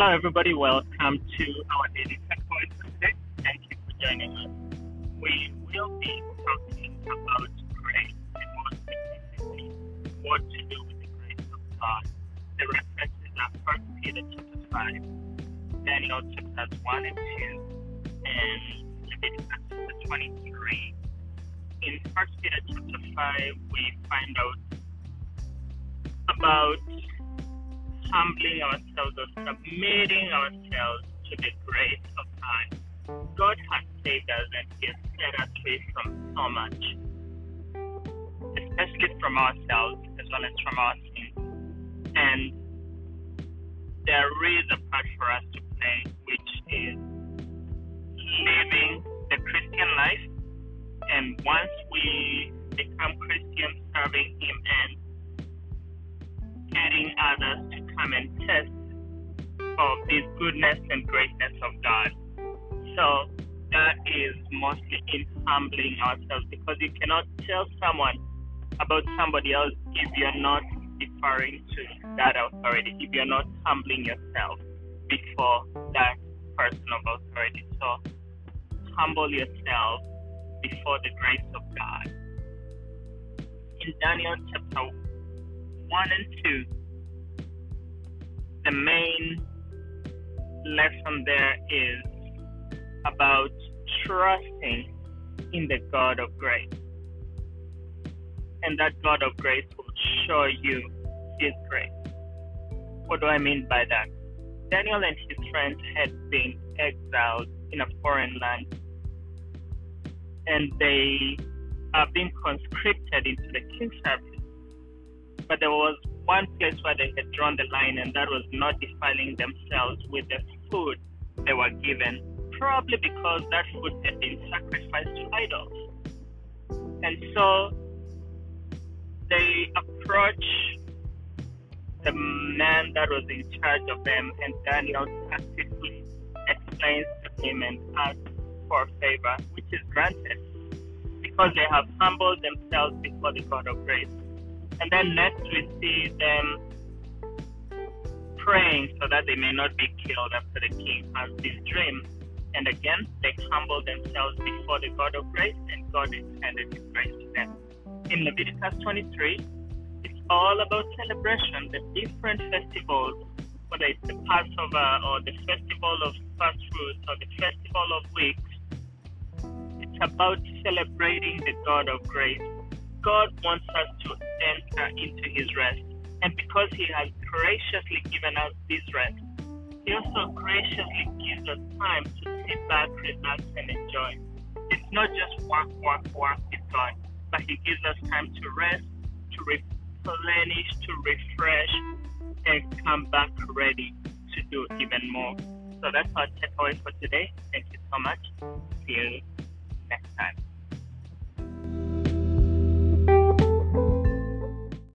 Hello everybody, welcome to our daily tech point today. Thank you for joining us. We will be talking about grace and more specifically what to do with the grace of God. The references are 1 Peter chapter 5, Daniel chapters 1 and 2, and Leviticus chapter 23. In 1 Peter chapter 5, we find out about humbling ourselves or submitting ourselves to the grace of God. God has saved us and He has set us free from so much, especially from ourselves as well as from our sins. And there is a part for us to play, which is living the Christian life. And once we become Christians, serving Him and getting others to come and test of this goodness and greatness of God. So that is mostly in humbling ourselves, because you cannot tell someone about somebody else if you're not deferring to that authority, if you're not humbling yourself before that person of authority. So humble yourself before the grace of God. In Daniel chapter 1 and 2, the main lesson there is about trusting in the God of grace. And that God of grace will show you His grace. What do I mean by that? Daniel and his friends had been exiled in a foreign land, and they are being conscripted into the king's service. But there was one place where they had drawn the line, and that was not defiling themselves with the food they were given, probably because that food had been sacrificed to idols. And so they approach the man that was in charge of them, and Daniel tactfully explains to him and asks for a favor, which is granted, because they have humbled themselves before the God of grace. And then next we see them praying so that they may not be killed after the king has this dream. And again, they humble themselves before the God of grace, and God extended His grace to them. In Leviticus 23, it's all about celebration, the different festivals, whether it's the Passover or the festival of first fruits or the festival of weeks. It's about celebrating the God of grace. God wants us to enter into His rest. And because He has graciously given us this rest, He also graciously gives us time to sit back, relax, and enjoy. It's not just walk with God, but He gives us time to rest, to replenish, to refresh, and come back ready to do even more. So that's our takeaway for today. Thank you so much. See you next time.